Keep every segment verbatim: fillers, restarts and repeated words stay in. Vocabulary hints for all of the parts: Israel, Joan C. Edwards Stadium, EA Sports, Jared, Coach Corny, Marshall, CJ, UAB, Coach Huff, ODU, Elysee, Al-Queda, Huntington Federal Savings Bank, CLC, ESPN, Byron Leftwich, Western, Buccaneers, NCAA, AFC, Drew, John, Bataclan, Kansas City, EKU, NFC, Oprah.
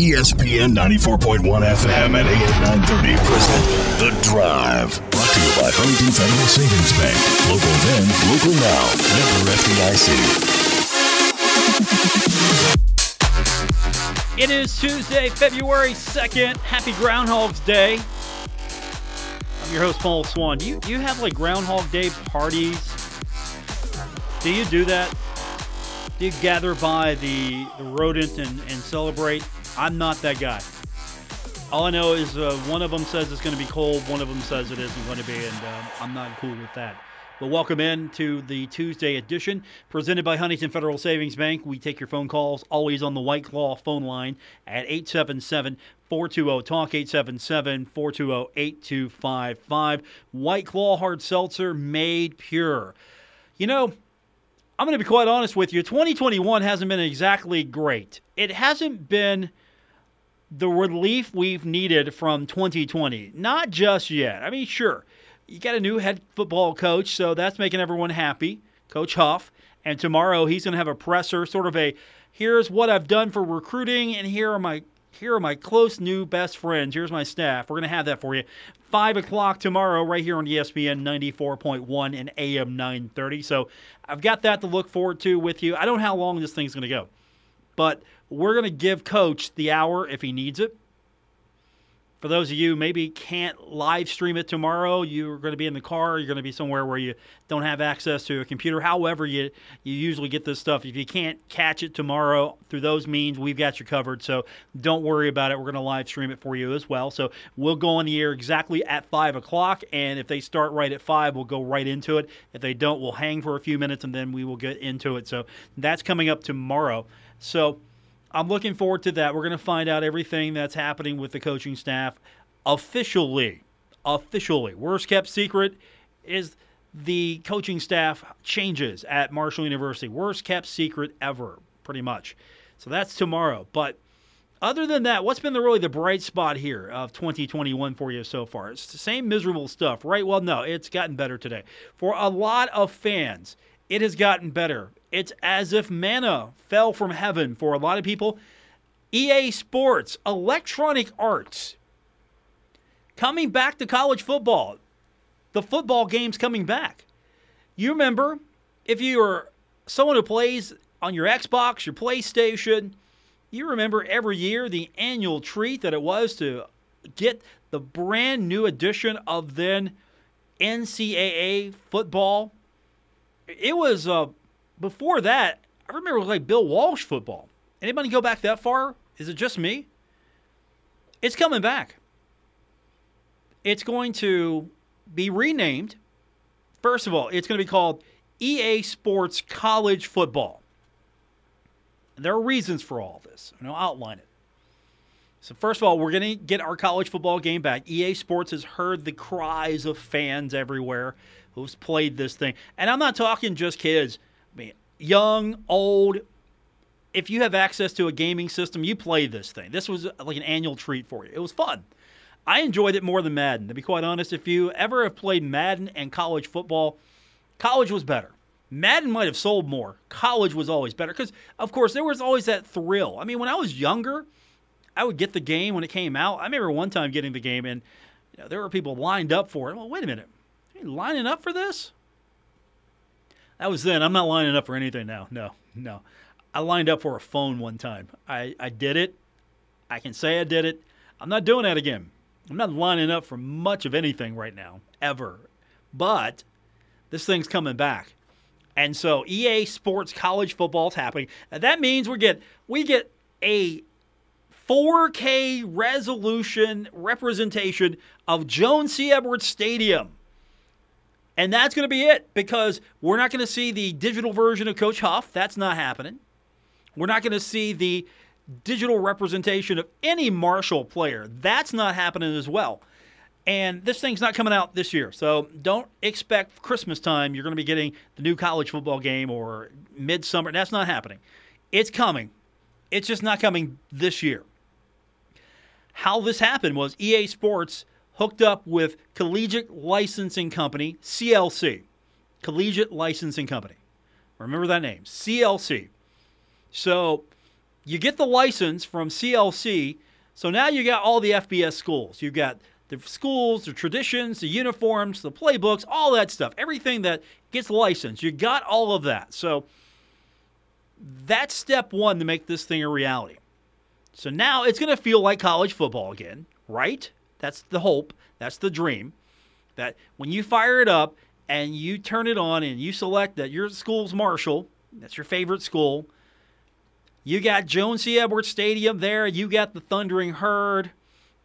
E S P N ninety-four point one F M at A M nine thirty present The Drive. Brought to you by Huntington Federal Savings Bank. Local then, local now. Member F D I C. It is Tuesday, February second. Happy Groundhog's Day. I'm your host, Paul Swan. Do you, do you have, like, Groundhog Day parties? Do you do that? Do you gather by the, the rodent and, and celebrate? I'm not that guy. All I know is uh, one of them says it's going to be cold, one of them says it isn't going to be, and uh, I'm not cool with that. But welcome in to the Tuesday edition, presented by Huntington Federal Savings Bank. We take your phone calls, always on the White Claw phone line at eight seven seven, four two zero, talk, eight seven seven, four two zero, eight two five five. White Claw Hard Seltzer, made pure. You know, I'm going to be quite honest with you. twenty twenty-one hasn't been exactly great. It hasn't been the relief we've needed from twenty twenty. Not just yet. I mean, sure, you got a new head football coach, so that's making everyone happy, Coach Huff. And tomorrow he's going to have a presser, sort of a, here's what I've done for recruiting, and here are my here are my close new best friends. Here's my staff. We're going to have that for you. five o'clock tomorrow right here on E S P N ninety-four point one and A M nine thirty. So I've got that to look forward to with you. I don't know how long this thing's going to go, but we're going to give Coach the hour if he needs it. For those of you who maybe can't live stream it tomorrow, you're going to be in the car, you're going to be somewhere where you don't have access to a computer. However, you you usually get this stuff. If you can't catch it tomorrow through those means, we've got you covered. So don't worry about it. We're going to live stream it for you as well. So we'll go on the air exactly at five o'clock, and if they start right at five, we'll go right into it. If they don't, we'll hang for a few minutes, and then we will get into it. So that's coming up tomorrow. So I'm looking forward to that. We're going to find out everything that's happening with the coaching staff officially. Officially. Worst kept secret is the coaching staff changes at Marshall University. Worst kept secret ever, pretty much. So that's tomorrow. But other than that, what's been the, really the bright spot here of twenty twenty-one for you so far? It's the same miserable stuff, right? Well, no, it's gotten better today. For a lot of fans, it has gotten better. It's as if manna fell from heaven for a lot of people. E A Sports, Electronic Arts, coming back to college football. The football game's coming back. You remember, if you are someone who plays on your Xbox, your PlayStation, you remember every year the annual treat that it was to get the brand new edition of then N C A A football. It was a... Uh, Before that, I remember it was like Bill Walsh football. Anybody go back that far? Is it just me? It's coming back. It's going to be renamed. First of all, it's going to be called E A Sports College Football. And there are reasons for all this, and I'll outline it. So first of all, we're going to get our college football game back. E A Sports has heard the cries of fans everywhere who's played this thing. And I'm not talking just kids. I mean, young, old, if you have access to a gaming system, you play this thing. This was like an annual treat for you. It was fun. I enjoyed it more than Madden. To be quite honest, if you ever have played Madden and college football, college was better. Madden might have sold more. College was always better because, of course, there was always that thrill. I mean, when I was younger, I would get the game when it came out. I remember one time getting the game, and you know, there were people lined up for it. Well, wait a minute. Are you lining up for this? That was then. I'm not lining up for anything now. No, no. I lined up for a phone one time. I, I did it. I can say I did it. I'm not doing that again. I'm not lining up for much of anything right now, ever. But this thing's coming back. And so E A Sports College Football is happening. And that means we get we get a four K resolution representation of Joan C. Edwards Stadium. And that's going to be it, because we're not going to see the digital version of Coach Huff. That's not happening. We're not going to see the digital representation of any Marshall player. That's not happening as well. And this thing's not coming out this year. So don't expect Christmas time you're going to be getting the new college football game or midsummer. That's not happening. It's coming. It's just not coming this year. How this happened was E A Sports hooked up with Collegiate Licensing Company, C L C. Collegiate Licensing Company. Remember that name, C L C. So you get the license from C L C, so now you got all the F B S schools. You've got the schools, the traditions, the uniforms, the playbooks, all that stuff. Everything that gets licensed, you got all of that. So that's step one to make this thing a reality. So now it's going to feel like college football again, right? That's the hope. That's the dream. That when you fire it up and you turn it on and you select that your school's Marshall, that's your favorite school, you got Joan C. Edwards Stadium there, you got the Thundering Herd,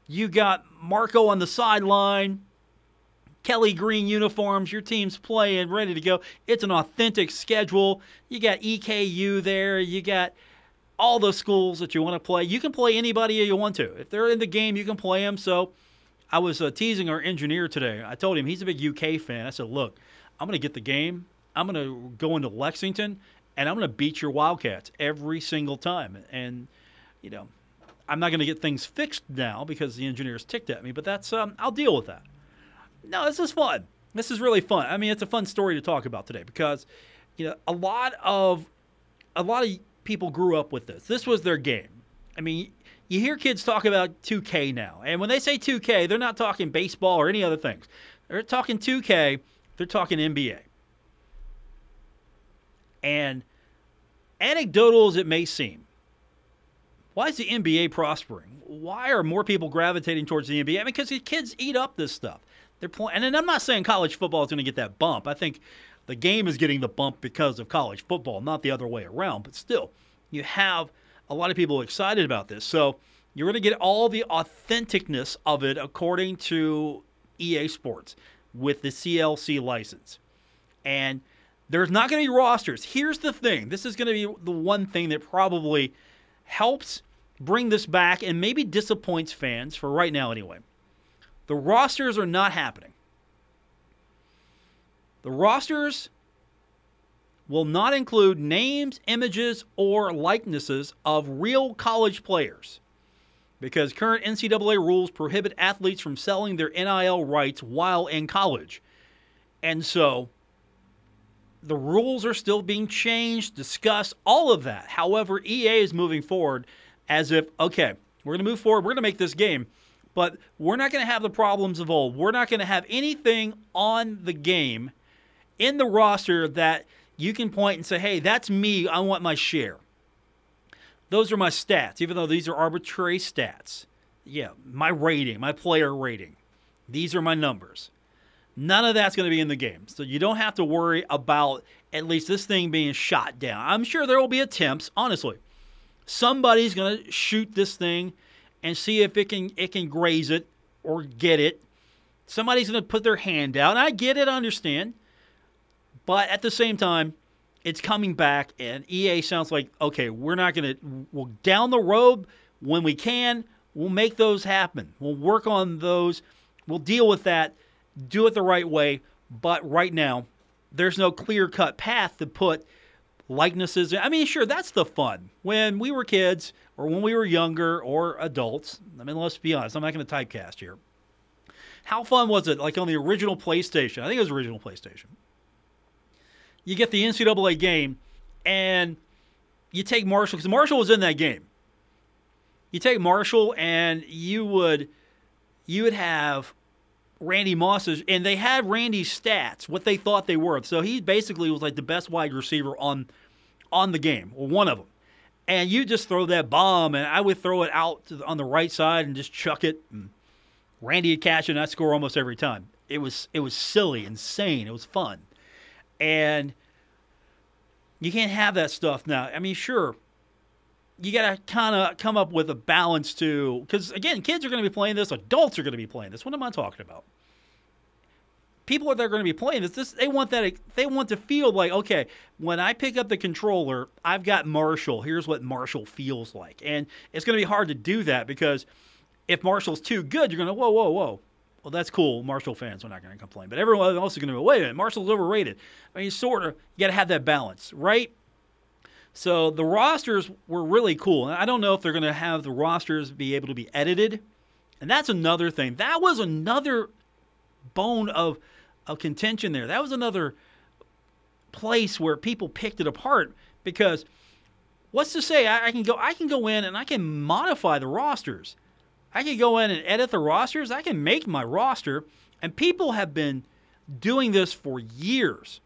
you got Marco on the sideline, Kelly Green uniforms, your team's playing, ready to go. It's an authentic schedule. You got E K U there. You got all the schools that you want to play. You can play anybody you want to. If they're in the game, you can play them. So I was uh, teasing our engineer today. I told him he's a big U K fan. I said, look, I'm going to get the game. I'm going to go into Lexington, and I'm going to beat your Wildcats every single time. And, you know, I'm not going to get things fixed now because the engineer's ticked at me, but that's um, I'll deal with that. No, this is fun. This is really fun. I mean, it's a fun story to talk about today because, you know, a lot of a lot of people grew up with this. This was their game. I mean, you hear kids talk about two K now, and when they say two K, they're not talking baseball or any other things. They're talking two K. They're talking N B A. And anecdotal as it may seem, why is the N B A prospering? Why are more people gravitating towards the N B A? I mean, because the kids eat up this stuff. They're playing, and I'm not saying college football is going to get that bump. I think the game is getting the bump because of college football, not the other way around. But still, you have a lot of people excited about this. So you're going to get all the authenticness of it according to E A Sports with the C L C license. And there's not going to be rosters. Here's the thing. This is going to be the one thing that probably helps bring this back and maybe disappoints fans for right now anyway. The rosters are not happening. The rosters will not include names, images, or likenesses of real college players because current N C double A rules prohibit athletes from selling their N I L rights while in college. And so the rules are still being changed, discussed, all of that. However, E A is moving forward as if, okay, we're going to move forward, we're going to make this game, but we're not going to have the problems of old. We're not going to have anything on the game in the roster that you can point and say, hey, that's me, I want my share. Those are my stats, even though these are arbitrary stats. Yeah, my rating, my player rating. These are my numbers. None of that's going to be in the game. So you don't have to worry about at least this thing being shot down. I'm sure there will be attempts, honestly. Somebody's going to shoot this thing and see if it can it can graze it or get it. Somebody's going to put their hand out. And I get it, I understand. But at the same time, it's coming back, and E A sounds like, okay, we're not going to, we'll down the road when we can, we'll make those happen. We'll work on those. We'll deal with that. Do it the right way, but right now, there's no clear-cut path to put likenesses in. I mean, sure, that's the fun. When we were kids, or when we were younger, or adults, I mean, let's be honest, I'm not going to typecast here. How fun was it, like on the original PlayStation? I think it was original PlayStation. You get the N C double A game, and you take Marshall, because Marshall was in that game. You take Marshall, and you would, you would have Randy Moss's, and they had Randy's stats, what they thought they were. So he basically was like the best wide receiver on on the game, or one of them. And you just throw that bomb, and I would throw it out to the, on the right side and just chuck it. And Randy would catch it, and I'd score almost every time. It was it was silly, insane. It was fun. And you can't have that stuff now. I mean, sure, you got to kind of come up with a balance too, because, again, kids are going to be playing this. Adults are going to be playing this. What am I talking about? People that are going to be playing this, this, they want that. They want to feel like, okay, when I pick up the controller, I've got Marshall. Here's what Marshall feels like. And it's going to be hard to do that because if Marshall's too good, you're going to, whoa, whoa, whoa. Well, that's cool. Marshall fans, we're not going to complain. But everyone else is going to go, wait a minute, Marshall's overrated. I mean, sort of, you got to have that balance, right? So the rosters were really cool. And I don't know if they're going to have the rosters be able to be edited. And that's another thing. That was another bone of, of contention there. That was another place where people picked it apart because what's to say I, I can go I can go in and I can modify the rosters. I can go in and edit the rosters. I can make my roster. And people have been doing this for years,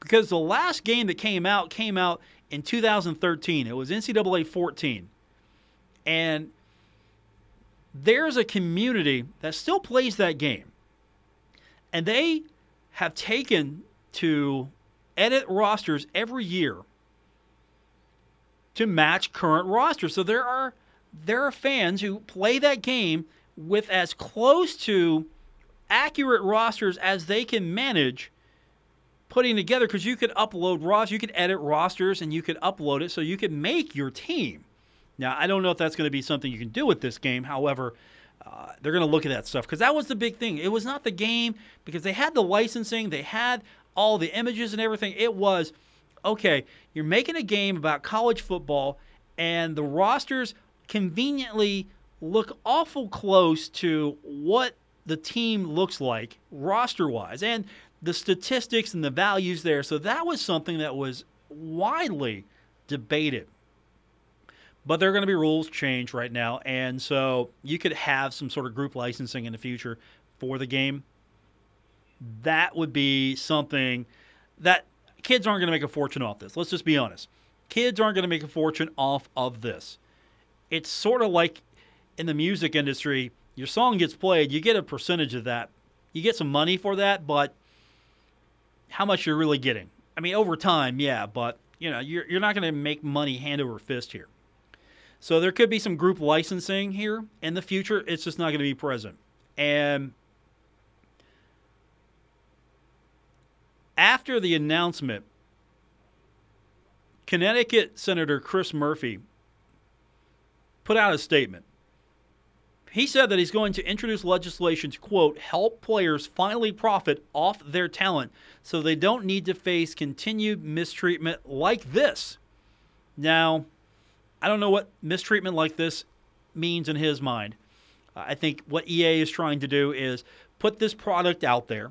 because the last game that came out came out in two thousand thirteen. It was N C double A fourteen. And there's a community that still plays that game. And they have taken to edit rosters every year to match current rosters. So there are there are fans who play that game with as close to accurate rosters as they can manage putting together, because you could upload rosters, you could edit rosters, and you could upload it so you could make your team. Now, I don't know if that's going to be something you can do with this game. However, uh, they're going to look at that stuff, because that was the big thing. It was not the game, because they had the licensing, they had all the images and everything. It was, okay, you're making a game about college football, and the rosters conveniently look awful close to what the team looks like roster-wise, and the statistics and the values there. So that was something that was widely debated. But there are going to be rules change right now, and so you could have some sort of group licensing in the future for the game. That would be something that kids aren't going to make a fortune off this. Let's just be honest. Kids aren't going to make a fortune off of this. It's sort of like in the music industry, your song gets played, you get a percentage of that. You get some money for that, but how much you're really getting? I mean, over time, yeah, but you know, you're, you're not going to make money hand over fist here. So there could be some group licensing here in the future. It's just not going to be present. And after the announcement, Connecticut Senator Chris Murphy put out a statement. He said that he's going to introduce legislation to, quote, help players finally profit off their talent so they don't need to face continued mistreatment like this. Now, I don't know what mistreatment like this means in his mind. Uh, I think what E A is trying to do is put this product out there,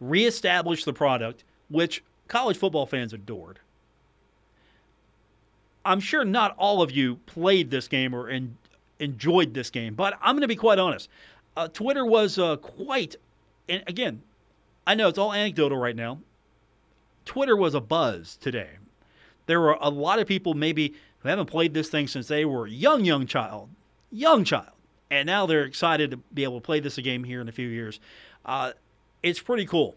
reestablish the product, which college football fans adored. I'm sure not all of you played this game or en- enjoyed this game, but I'm going to be quite honest. Uh, Twitter was uh, quite, and again, I know it's all anecdotal right now. Twitter was abuzz today. There were a lot of people maybe who haven't played this thing since they were young, young child, young child, and now they're excited to be able to play this game here in a few years. Uh, it's pretty cool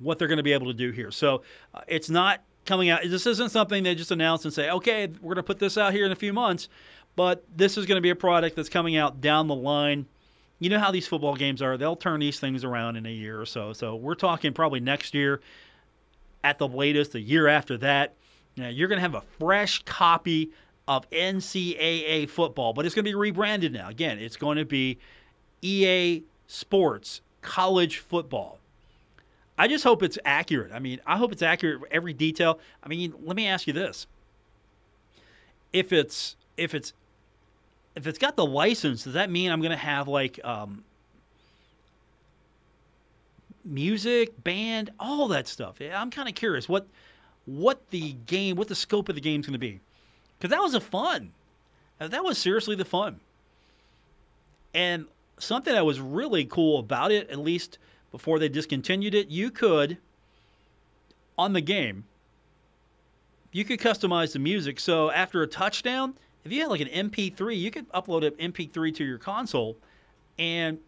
what they're going to be able to do here. So uh, it's not coming out. This isn't something they just announced and say, okay, we're going to put this out here in a few months, but this is going to be a product that's coming out down the line. You know how these football games are. They'll turn these things around in a year or so. So we're talking probably next year at the latest, the year after that. Now, you're going to have a fresh copy of N C double A football, but it's going to be rebranded now. Again, it's going to be E A Sports College Football. I just hope it's accurate. I mean, I hope it's accurate for every detail. I mean, let me ask you this. If it's if it's if it's got the license, does that mean I'm going to have like um, music, band, all that stuff? Yeah, I'm kind of curious what what the game, what the scope of the game's going to be. Because that was a fun. That was seriously the fun. And something that was really cool about it, at least before they discontinued it, you could, on the game, you could customize the music. So after a touchdown, if you had like an M P three, you could upload an M P three to your console. And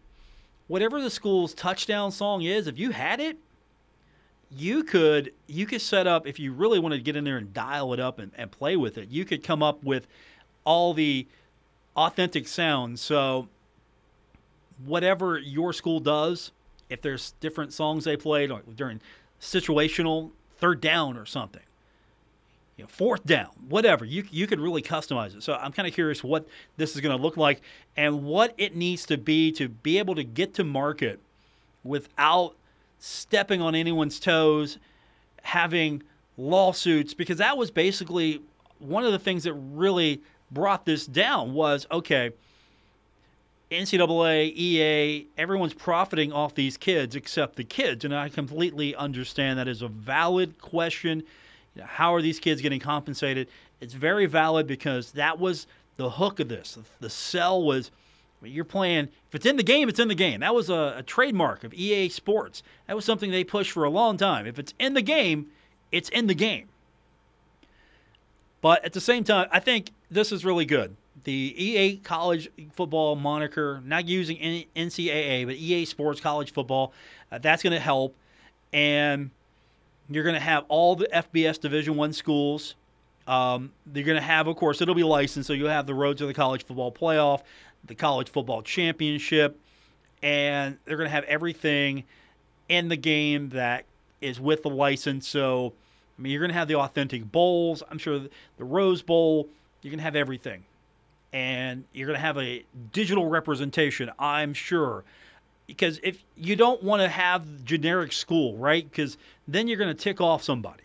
whatever the school's touchdown song is, if you had it, You could you could set up, if you really wanted to get in there and dial it up and, and play with it, you could come up with all the authentic sounds. So whatever your school does, if there's different songs they played like during situational third down or something, you know, fourth down, whatever, you you could really customize it. So I'm kind of curious what this is going to look like and what it needs to be to be able to get to market without stepping on anyone's toes, having lawsuits, because that was basically one of the things that really brought this down was, okay, N C double A, E A, everyone's profiting off these kids except the kids, and I completely understand that is a valid question. You know, how are these kids getting compensated? it's very valid because that was the hook of this. The sell was, you're playing, if it's in the game, it's in the game. That was a, a trademark of E A Sports. That was something they pushed for a long time. If it's in the game, it's in the game. But at the same time, I think this is really good. The E A College Football moniker, not using N C A A, but E A Sports College Football, uh, that's going to help. And you're going to have all the F B S Division I schools. Um, you're going to have, of course, it'll be licensed, so you'll have the road to the College Football Playoff, the College Football Championship, and they're going to have everything in the game that is with the license. So, I mean, you're going to have the authentic bowls. I'm sure the Rose Bowl, you're going to have everything. And you're going to have a digital representation, I'm sure. Because if you don't want to have generic school, right? Because then you're going to tick off somebody.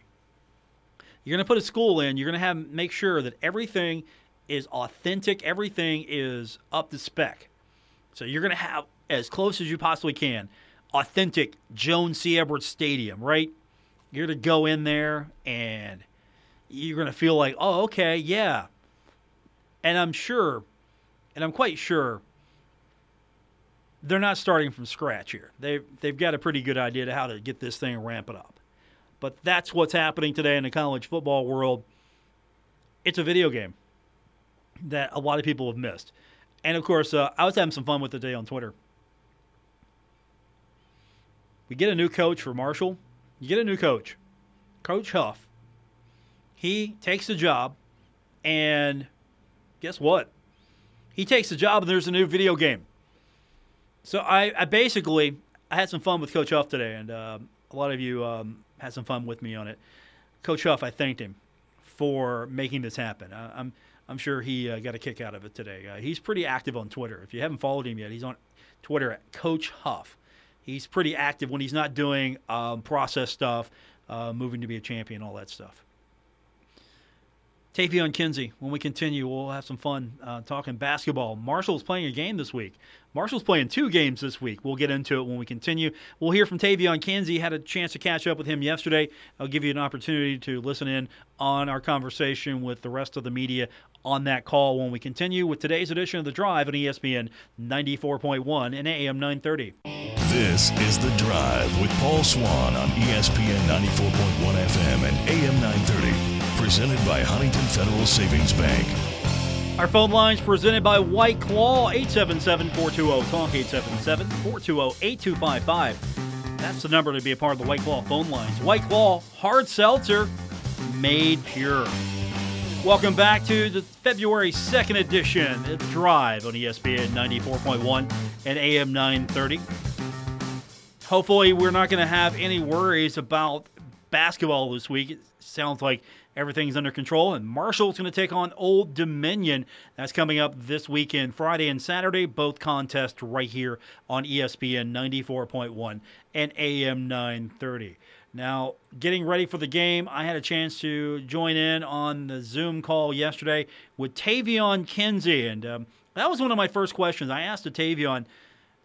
You're going to put a school in. You're going to have make sure that everything is authentic. Everything is up to spec. So you're going to have, as close as you possibly can, authentic Joan C. Edwards Stadium, right? You're going to go in there and you're going to feel like, oh, okay, yeah. And I'm sure, and I'm quite sure, they're not starting from scratch here. They've, they've got a pretty good idea to how to get this thing ramping up. But that's what's happening today in the college football world. It's a video game that a lot of people have missed. And, of course, uh, I was having some fun with it today on Twitter. We get a new coach for Marshall. You get a new coach, Coach Huff. He takes the job, and guess what? He takes the job, and there's a new video game. So I, I basically, I had some fun with Coach Huff today, and uh, a lot of you um, had some fun with me on it. Coach Huff, I thanked him for making this happen. I, I'm I'm sure he uh, got a kick out of it today. Uh, he's pretty active on Twitter. If you haven't followed him yet, he's on Twitter at Coach Huff. He's pretty active when he's not doing um, process stuff, uh, moving to be a champion, all that stuff. Taevion Kinsey, when we continue, we'll have some fun uh, talking basketball. Marshall's playing a game this week. Marshall's playing two games this week. We'll get into it when we continue. We'll hear from Taevion Kinsey. Had a chance to catch up with him yesterday. I'll give you an opportunity to listen in on our conversation with the rest of the media on that call when we continue with today's edition of The Drive on E S P N ninety-four point one and A M nine thirty. This is The Drive with Paul Swan on E S P N ninety-four point one F M and A M nine thirty. Presented by Huntington Federal Savings Bank. Our phone lines presented by White Claw, eight seven seven, four two zero, T A L K, eight seven seven, four two zero, eight two five five. That's the number to be a part of the White Claw phone lines. White Claw, hard seltzer, made pure. Welcome back to the February second edition of Drive on E S P N ninety-four point one and A M nine thirty. Hopefully we're not going to have any worries about basketball this week. It sounds like everything's under control, and Marshall's going to take on Old Dominion. That's coming up this weekend, Friday and Saturday, both contests right here on E S P N ninety-four point one and A M nine thirty. Now, getting ready for the game, I had a chance to join in on the Zoom call yesterday with Taevion Kinsey, and um, that was one of my first questions. I asked Taevion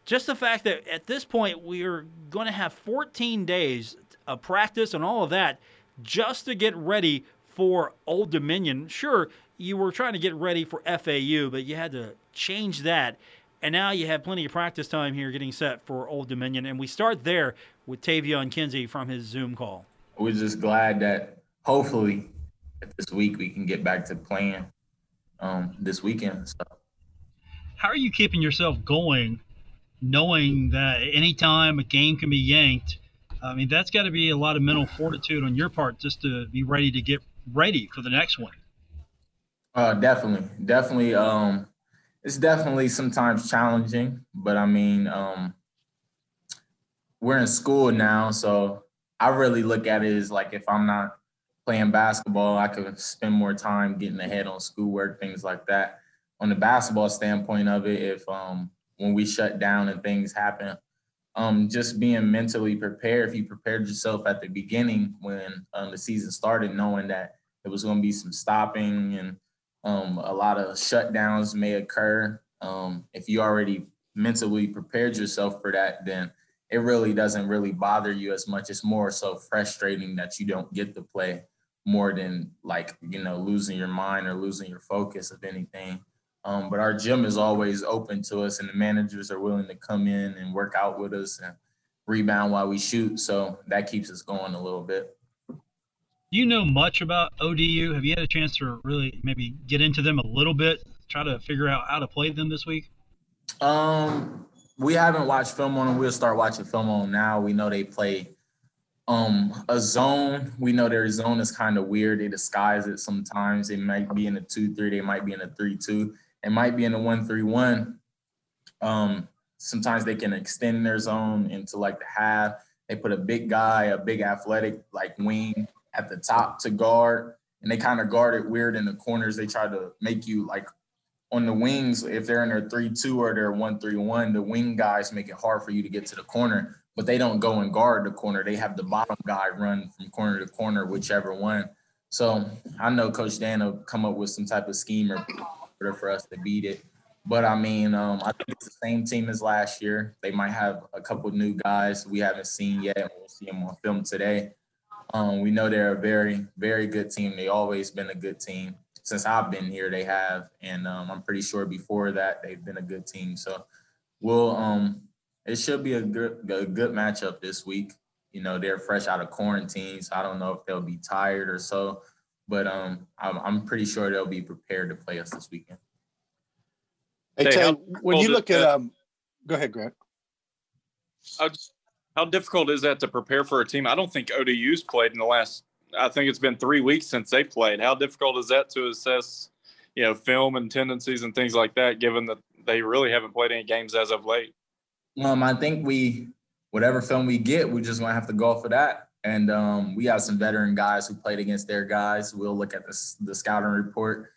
just the fact that at this point we're going to have fourteen days of practice and all of that just to get ready for Old Dominion. Sure, you were trying to get ready for F A U, but you had to change that. And now you have plenty of practice time here getting set for Old Dominion. And we start there with Taevion Kinsey from his Zoom call. We're just glad that hopefully this week we can get back to playing um, this weekend. So. How are you keeping yourself going knowing that any time a game can be yanked? I mean, that's got to be a lot of mental fortitude on your part just to be ready to get ready for the next one. Uh, definitely. Definitely. Um, it's definitely sometimes challenging, but I mean, um, we're in school now, so I really look at it as like if I'm not playing basketball, I could spend more time getting ahead on schoolwork, things like that. On the basketball standpoint of it, if um, when we shut down and things happen, Um, just being mentally prepared. If you prepared yourself at the beginning when um, the season started, knowing that there was going to be some stopping and um, a lot of shutdowns may occur. Um, if you already mentally prepared yourself for that, then it really doesn't really bother you as much. It's more so frustrating that you don't get to play more than like, you know, losing your mind or losing your focus of anything. Um, but our gym is always open to us, and the managers are willing to come in and work out with us and rebound while we shoot. So that keeps us going a little bit. Do you know much about O D U? Have you had a chance to really maybe get into them a little bit, try to figure out how to play them this week? Um, we haven't watched film on them. We'll start watching film on them now. We know they play um, a zone. We know their zone is kind of weird. They disguise it sometimes. They might be in a two three. They might be in a three two. It might be in a one three one. Um, sometimes they can extend their zone into like the half. They put a big guy, a big athletic like wing at the top to guard, and they kind of guard it weird in the corners. They try to make you like on the wings, if they're in their three two or their one three one, the wing guys make it hard for you to get to the corner, but they don't go and guard the corner. They have the bottom guy run from corner to corner, whichever one. So I know Coach Dan will come up with some type of scheme or for us to beat it. But I mean, um, I think it's the same team as last year. They might have a couple new guys we haven't seen yet, and we'll see them on film today. Um, we know they're a very, very good team. They've always been a good team. Since I've been here, they have. And um, I'm pretty sure before that, they've been a good team. So we'll, um, it should be a good, a good matchup this week. You know, they're fresh out of quarantine, so I don't know if they'll be tired or so. But um, I'm, I'm pretty sure they'll be prepared to play us this weekend. Hey, Tay, when you look at um, – go ahead, Grant. How, how difficult is that to prepare for a team? I don't think O D U's played in the last – I think it's been three weeks since they played. How difficult is that to assess, you know, film and tendencies and things like that, given that they really haven't played any games as of late? Um, I think we – whatever film we get, we're just going to have to go for that. And um, we have some veteran guys who played against their guys. We'll look at the, the scouting report.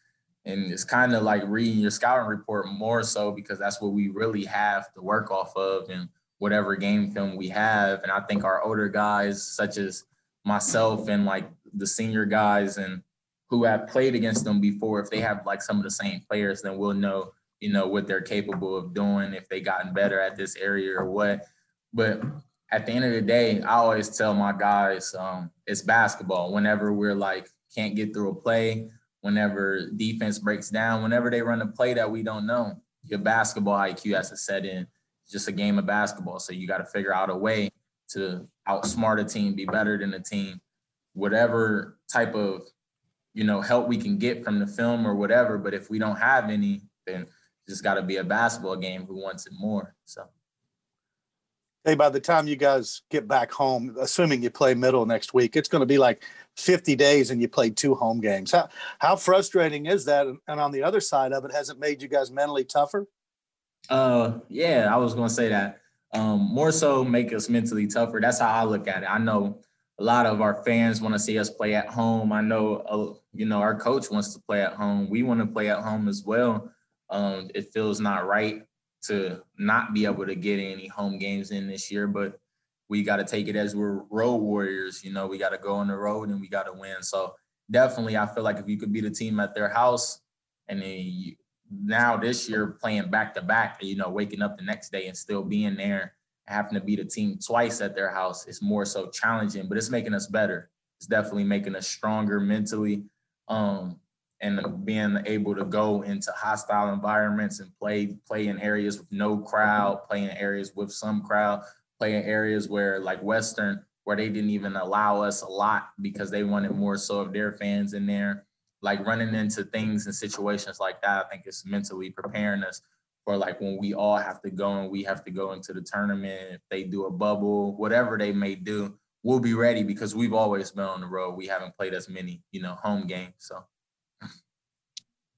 And it's kind of like reading your scouting report more so, because that's what we really have to work off of and whatever game film we have. And I think our older guys, such as myself and like the senior guys and who have played against them before, if they have like some of the same players, then we'll know, you know, what they're capable of doing, if they gotten better at this area or what. But at the end of the day, I always tell my guys, um, it's basketball. Whenever we're like, can't get through a play, whenever defense breaks down, whenever they run a play that we don't know, your basketball I Q has to set in. It's just a game of basketball. So you got to figure out a way to outsmart a team, be better than a team, whatever type of, you know, help we can get from the film or whatever. But if we don't have any, then just got to be a basketball game. Who wants it more? So. Hey, by the time you guys get back home, assuming you play middle next week, it's going to be like fifty days and you played two home games. How how frustrating is that? And on the other side of it, has it made you guys mentally tougher? Uh, yeah, I was going to say that. Um, more so make us mentally tougher. That's how I look at it. I know a lot of our fans want to see us play at home. I know, uh, you know, our coach wants to play at home. We want to play at home as well. Um, it feels not right to not be able to get any home games in this year, but we got to take it as we're road warriors. You know, we got to go on the road and we got to win. So definitely, I feel like if you could beat the team at their house, and then you, now this year playing back to back, you know, waking up the next day and still being there, having to beat a team twice at their house, is more so challenging, but it's making us better. It's definitely making us stronger mentally. Um, and being able to go into hostile environments and play, play in areas with no crowd, play in areas with some crowd, play in areas where like Western, where they didn't even allow us a lot because they wanted more so of their fans in there, like running into things and situations like that. I think it's mentally preparing us for like when we all have to go and we have to go into the tournament, if they do a bubble, whatever they may do, we'll be ready because we've always been on the road. We haven't played as many, you know, home games. So.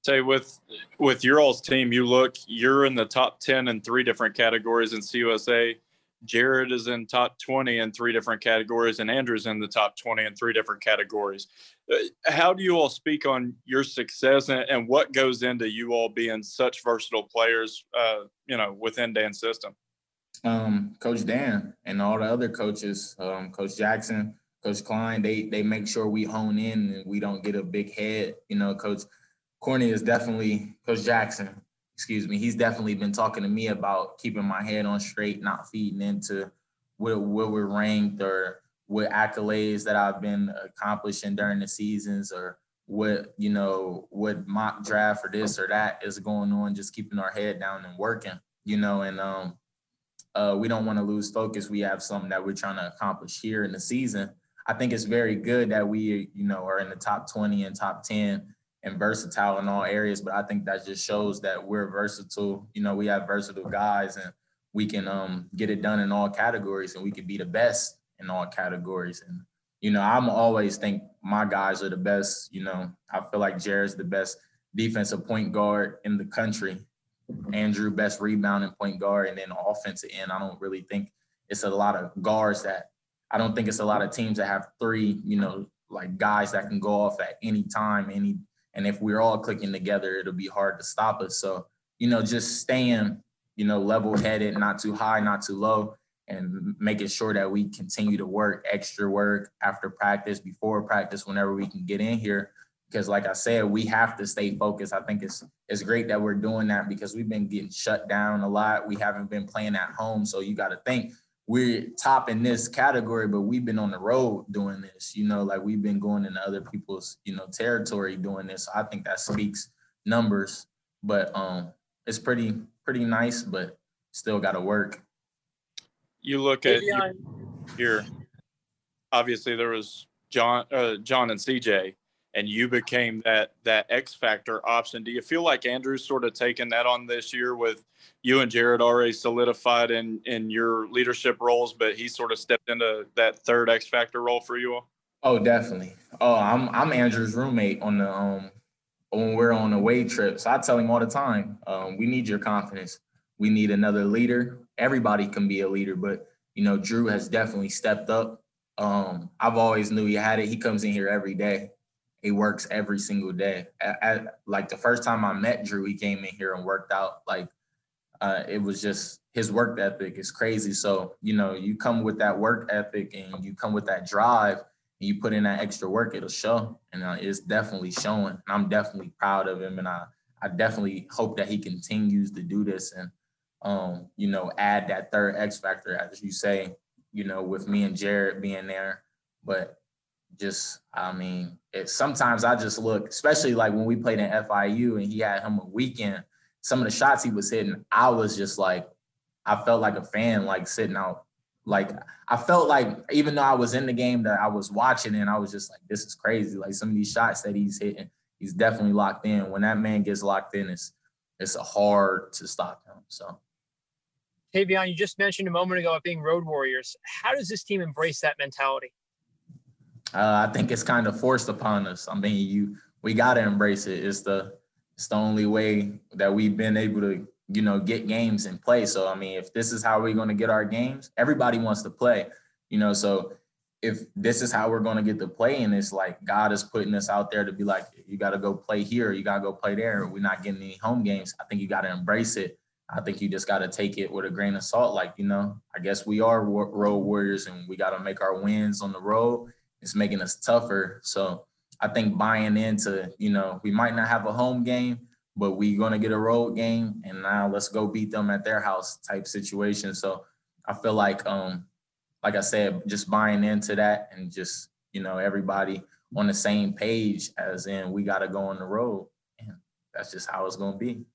Say with with your all's team, you look, you're in the top ten in three different categories in C U S A. Jared is in top twenty in three different categories, and Andrew's in the top twenty in three different categories. How do you all speak on your success and, and what goes into you all being such versatile players, uh, you know, within Dan's system? Um, Coach Dan and all the other coaches, um, Coach Jackson, Coach Klein, they they make sure we hone in and we don't get a big head. You know, Coach Corny is definitely, Coach Jackson, excuse me, he's definitely been talking to me about keeping my head on straight, not feeding into where, where we're ranked or what accolades that I've been accomplishing during the seasons, or what, you know, what mock draft or this or that is going on, just keeping our head down and working, you know, and um, uh, we don't want to lose focus. We have something that we're trying to accomplish here in the season. I think it's very good that we, you know, are in the top twenty and top ten and versatile in all areas, but I think that just shows that we're versatile. You know, we have versatile guys, and we can um, get it done in all categories, and we can be the best in all categories. And, you know, I'm always think my guys are the best. You know, I feel like Jared's the best defensive point guard in the country. Andrew, best rebounding point guard. And then offensive end, I don't really think it's a lot of guards that, I don't think it's a lot of teams that have three, you know, like guys that can go off at any time, any, and if we're all clicking together, it'll be hard to stop us. So, you know, just staying, you know, level-headed, not too high, not too low, and making sure that we continue to work extra work after practice, before practice, whenever we can get in here. Because like I said, we have to stay focused. I think it's it's great that we're doing that, because we've been getting shut down a lot. We haven't been playing at home. So you got to think, we're top in this category, but we've been on the road doing this, you know, like we've been going into other people's, you know, territory doing this. So I think that speaks numbers, but um, it's pretty, pretty nice, but still got to work. You look at you, here, obviously there was John, uh, John and C J, and you became that, that X factor option. Do you feel like Andrew's sort of taken that on this year with you and Jared already solidified in, in your leadership roles, but he sort of stepped into that third X factor role for you all? Oh, definitely. Oh, I'm, I'm Andrew's roommate on the, um, when we're on away trips. I tell him all the time, um, we need your confidence. We need another leader. Everybody can be a leader, but you know, Drew has definitely stepped up. Um, I've always knew he had it. He comes in here every day. He works every single day. I, I, like the first time I met Drew, he came in here and worked out. Like uh, it was just his work ethic is crazy. So, you know, you come with that work ethic and you come with that drive and you put in that extra work, it'll show. And uh, it's definitely showing. And I'm definitely proud of him. And I, I definitely hope that he continues to do this and, um, you know, add that third X factor, as you say, you know, with me and Jared being there. But just, I mean, it, sometimes I just look, especially like when we played in F I U and he had him a weekend, some of the shots he was hitting, I was just like, I felt like a fan, like sitting out. Like, I felt like, even though I was in the game that I was watching, and I was just like, this is crazy. Like some of these shots that he's hitting, he's definitely locked in. When that man gets locked in, it's, it's hard to stop him, so. Taevion, you just mentioned a moment ago about being road warriors. How does this team embrace that mentality? Uh, I think it's kind of forced upon us. I mean, you we got to embrace it. It's the it's the only way that we've been able to, you know, get games and play. So, I mean, if this is how we're going to get our games, everybody wants to play, you know. So if this is how we're going to get to play, and it's like God is putting us out there to be like, you got to go play here, you got to go play there. We're not getting any home games. I think you got to embrace it. I think you just got to take it with a grain of salt. Like, you know, I guess we are road warriors and we got to make our wins on the road. It's making us tougher. So I think buying into, you know, we might not have a home game, but we're going to get a road game, and now let's go beat them at their house type situation. So I feel like, um, like I said, just buying into that and just, you know, everybody on the same page as in we got to go on the road. And that's just how it's going to be.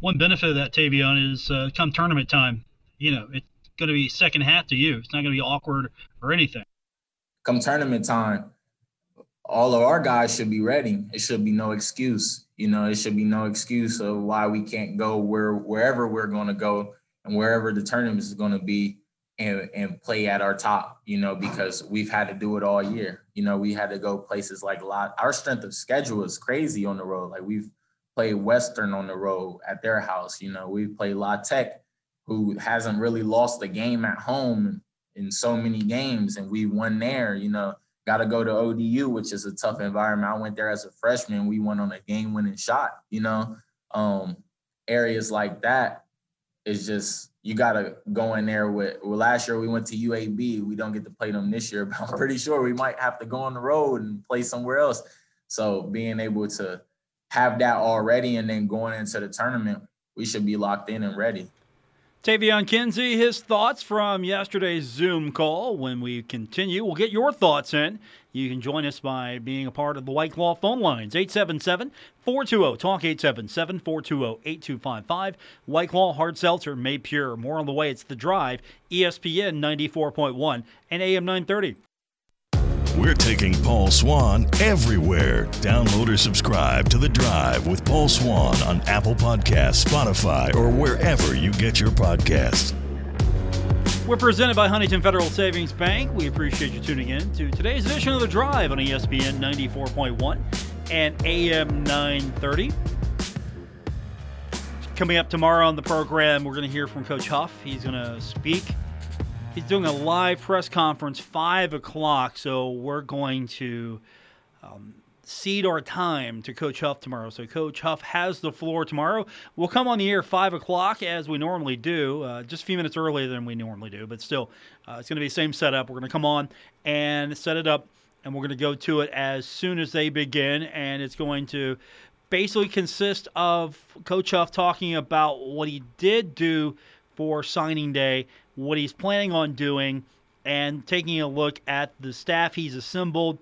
One benefit of that, Taevion, is uh, come tournament time, you know, it's going to be second half to you. It's not going to be awkward or anything. Come tournament time, all of our guys should be ready. It should be no excuse. You know, it should be no excuse of why we can't go where wherever we're going to go and wherever the tournament is going to be and, and play at our top, you know, because we've had to do it all year. You know, we had to go places like a lot. Our strength of schedule is crazy on the road. Like we've played Western on the road at their house. You know, we've played La Tech, who hasn't really lost a game at home in so many games, and we won there. You know, got to go to O D U, which is a tough environment. I went there as a freshman. We won on a game-winning shot, you know. Um, areas like that is just, you got to go in there with, well, last year we went to U A B. We don't get to play them this year, but I'm pretty sure we might have to go on the road and play somewhere else. So being able to have that already and then going into the tournament, we should be locked in and ready. Taevion Kinsey, his thoughts from yesterday's Zoom call. When we continue, we'll get your thoughts in. You can join us by being a part of the White Claw phone lines, eight seven seven, four two zero, talk, eight seven seven, four two zero, eight two five five. White Claw Hard Seltzer, made pure. More on the way. It's The Drive, E S P N ninety-four point one and A M nine thirty. We're taking Paul Swan everywhere. Download or subscribe to The Drive with Paul Swan on Apple Podcasts, Spotify, or wherever you get your podcasts. We're presented by Huntington Federal Savings Bank. We appreciate you tuning in to today's edition of The Drive on E S P N ninety-four point one and A M nine thirty. Coming up tomorrow on the program, we're going to hear from Coach Huff. He's going to speak. He's doing a live press conference, five o'clock, so we're going to um, cede our time to Coach Huff tomorrow. So Coach Huff has the floor tomorrow. We'll come on the air five o'clock as we normally do, uh, just a few minutes earlier than we normally do, but still, uh, it's going to be the same setup. We're going to come on and set it up, and we're going to go to it as soon as they begin, and it's going to basically consist of Coach Huff talking about what he did do for signing day, what he's planning on doing, and taking a look at the staff he's assembled,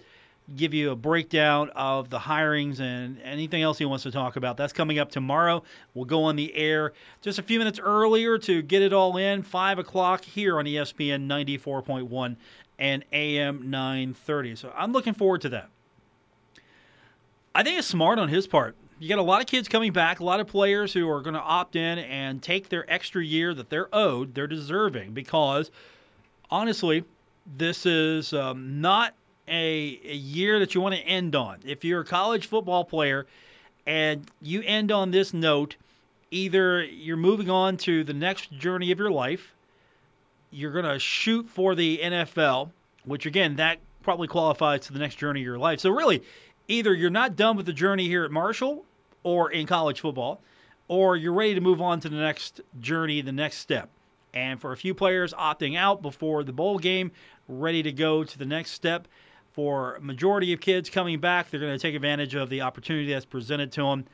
give you a breakdown of the hirings and anything else he wants to talk about. That's coming up tomorrow. We'll go on the air just a few minutes earlier to get it all in, five o'clock here on E S P N ninety-four point one and A M nine thirty. So I'm looking forward to that. I think it's smart on his part. You got a lot of kids coming back, a lot of players who are going to opt in and take their extra year that they're owed, they're deserving, because, honestly, this is um, not a, a year that you want to end on. If you're a college football player and you end on this note, either you're moving on to the next journey of your life, you're going to shoot for the N F L, which, again, that probably qualifies to the next journey of your life. So, really, either you're not done with the journey here at Marshall, or in college football, or you're ready to move on to the next journey, the next step. And for a few players opting out before the bowl game, ready to go to the next step. For majority of kids coming back, they're going to take advantage of the opportunity that's presented to them.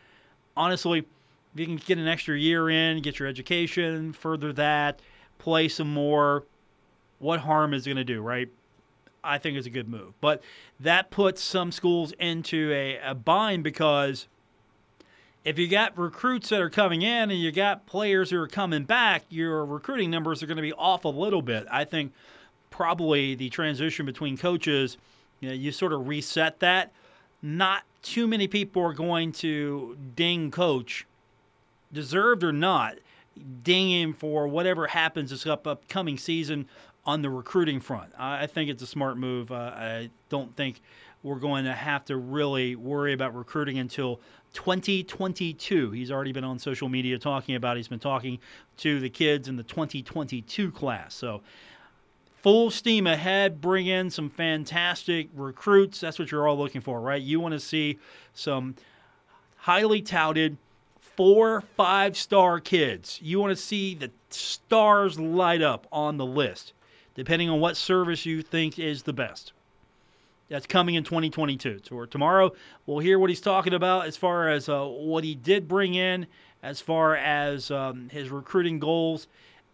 Honestly, if you can get an extra year in, get your education, further that, play some more, what harm is it going to do, right? I think it's a good move. But that puts some schools into a, a bind, because if you got recruits that are coming in and you got players who are coming back, your recruiting numbers are going to be off a little bit. I think probably the transition between coaches, you know, you sort of reset that. Not too many people are going to ding coach, deserved or not, ding him for whatever happens this up, upcoming season on the recruiting front. I think it's a smart move. Uh, I don't think we're going to have to really worry about recruiting until twenty twenty-two. He's already been on social media talking about it. He's been talking to the kids in the twenty twenty-two class. So full steam ahead, bring in some fantastic recruits. That's what you're all looking for, right? You want to see some highly touted four, five-star kids. You want to see the stars light up on the list, depending on what service you think is the best. That's coming in twenty twenty-two. So tomorrow we'll hear what he's talking about as far as uh, what he did bring in, as far as um, his recruiting goals,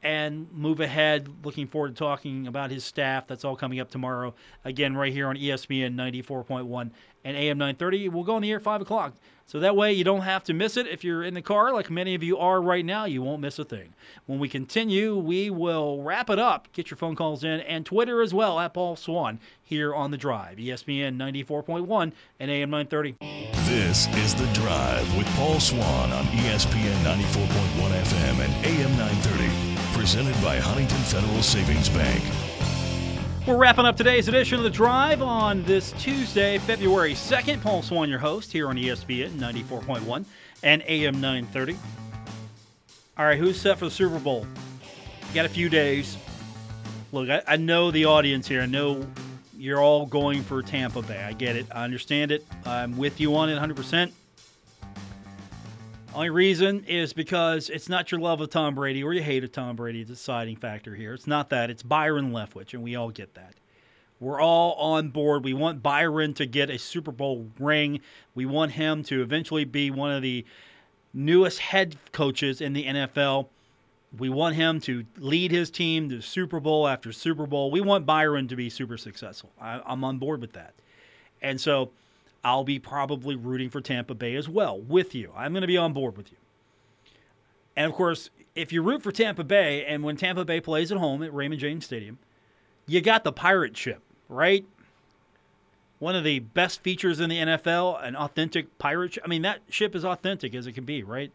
and move ahead. Looking forward to talking about his staff. That's all coming up tomorrow, again, right here on E S P N ninety-four point one and A M nine thirty. We'll go on the air at five o'clock. So that way you don't have to miss it. If you're in the car, like many of you are right now, you won't miss a thing. When we continue, we will wrap it up. Get your phone calls in, and Twitter as well, at Paul Swan, here on The Drive. E S P N ninety-four point one and A M nine thirty. This is The Drive with Paul Swan on E S P N ninety-four point one F M and A M nine thirty. Presented by Huntington Federal Savings Bank. We're wrapping up today's edition of The Drive on this Tuesday, February second. Paul Swan, your host, here on E S P N ninety-four point one and A M nine thirty. All right, who's set for the Super Bowl? Got a few days. Look, I, I know the audience here. I know you're all going for Tampa Bay. I get it. I understand it. I'm with you on it one hundred percent. Only reason is because it's not your love of Tom Brady or your hate of Tom Brady, the deciding factor here. It's not that. It's Byron Leftwich, and we all get that. We're all on board. We want Byron to get a Super Bowl ring. We want him to eventually be one of the newest head coaches in the N F L. We want him to lead his team to Super Bowl after Super Bowl. We want Byron to be super successful. I, I'm on board with that. And so I'll be probably rooting for Tampa Bay as well with you. I'm going to be on board with you. And, of course, if you root for Tampa Bay, and when Tampa Bay plays at home at Raymond James Stadium, you got the pirate ship, right? One of the best features in the N F L, an authentic pirate ship. I mean, that ship is authentic as it can be, right?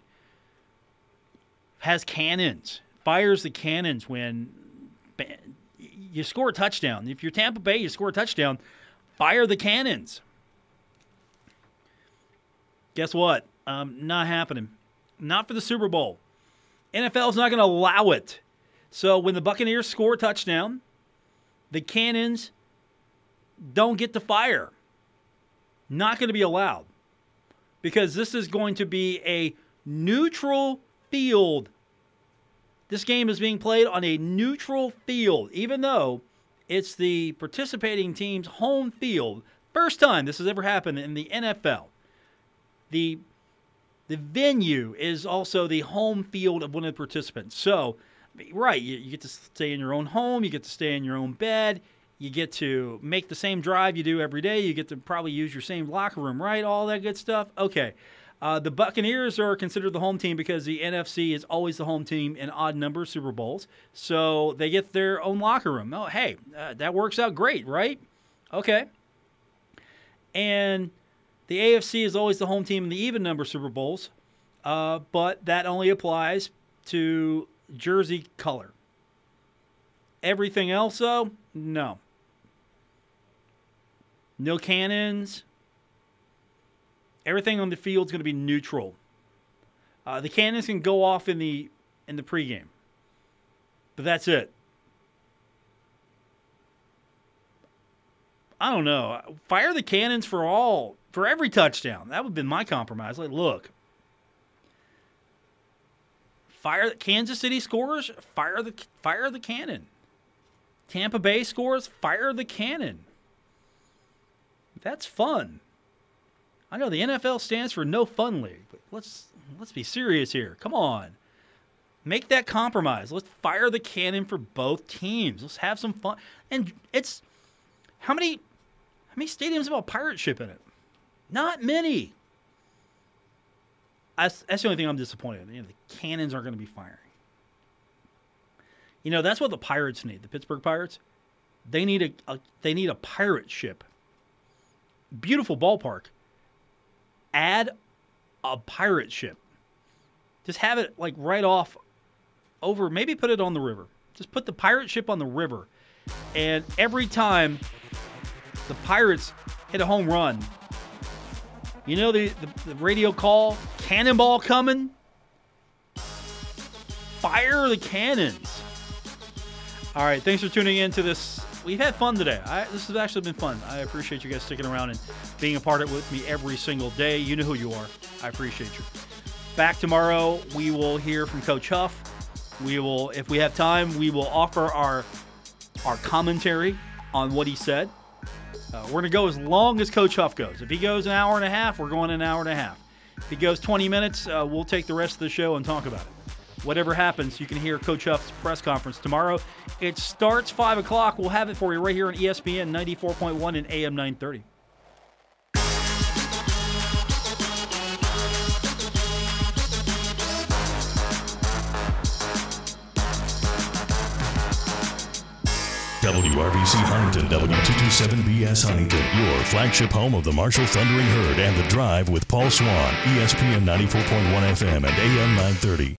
Has cannons, fires the cannons when you score a touchdown. If you're Tampa Bay, you score a touchdown, fire the cannons. Guess what? Um, not happening. Not for the Super Bowl. N F L's not going to allow it. So when the Buccaneers score a touchdown, the cannons don't get to fire. Not going to be allowed. Because this is going to be a neutral field. This game is being played on a neutral field, even though it's the participating team's home field. First time this has ever happened in the N F L. The the venue is also the home field of one of the participants. So, right, you, you get to stay in your own home, you get to stay in your own bed, you get to make the same drive you do every day, you get to probably use your same locker room, right? All that good stuff. Okay. Uh, the Buccaneers are considered the home team because the N F C is always the home team in odd number Super Bowls. So they get their own locker room. Oh, hey, uh, that works out great, right? Okay. And the A F C is always the home team in the even number Super Bowls, uh, but that only applies to jersey color. Everything else, though, no. No cannons. Everything on the field is going to be neutral. Uh, the cannons can go off in the in the pregame, but that's it. I don't know. Fire the cannons for all for every touchdown. That would have been my compromise. Like, look, fire the Kansas City scores. Fire the fire the cannon. Tampa Bay scores. Fire the cannon. That's fun. I know the N F L stands for no fun league, but let's let's be serious here. Come on. Make that compromise. Let's fire the cannon for both teams. Let's have some fun. And it's how many how many stadiums have a pirate ship in it? Not many. That's, that's the only thing I'm disappointed in. You know, the cannons aren't going to be firing. You know, that's what the Pirates need. The Pittsburgh Pirates, they need a, a they need a pirate ship. Beautiful ballpark. Add a pirate ship. Just have it like right off over. Maybe put it on the river. Just put the pirate ship on the river. And every time the Pirates hit a home run, you know the, the, the radio call? Cannonball coming? Fire the cannons. All right. Thanks for tuning in to this. We've had fun today. I, this has actually been fun. I appreciate you guys sticking around and being a part of it with me every single day. You know who you are. I appreciate you. Back tomorrow, we will hear from Coach Huff. We will, if we have time, we will offer our our commentary on what he said. Uh, we're going to go as long as Coach Huff goes. If he goes an hour and a half, we're going an hour and a half. If he goes twenty minutes, uh, we'll take the rest of the show and talk about it. Whatever happens, you can hear Coach Huff's press conference tomorrow. It starts five o'clock. We'll have it for you right here on E S P N ninety-four point one and A M nine thirty. W R B C Huntington, W two twenty-seven B S Huntington, your flagship home of the Marshall Thundering Herd and The Drive with Paul Swan, E S P N ninety-four point one F M and A M nine thirty.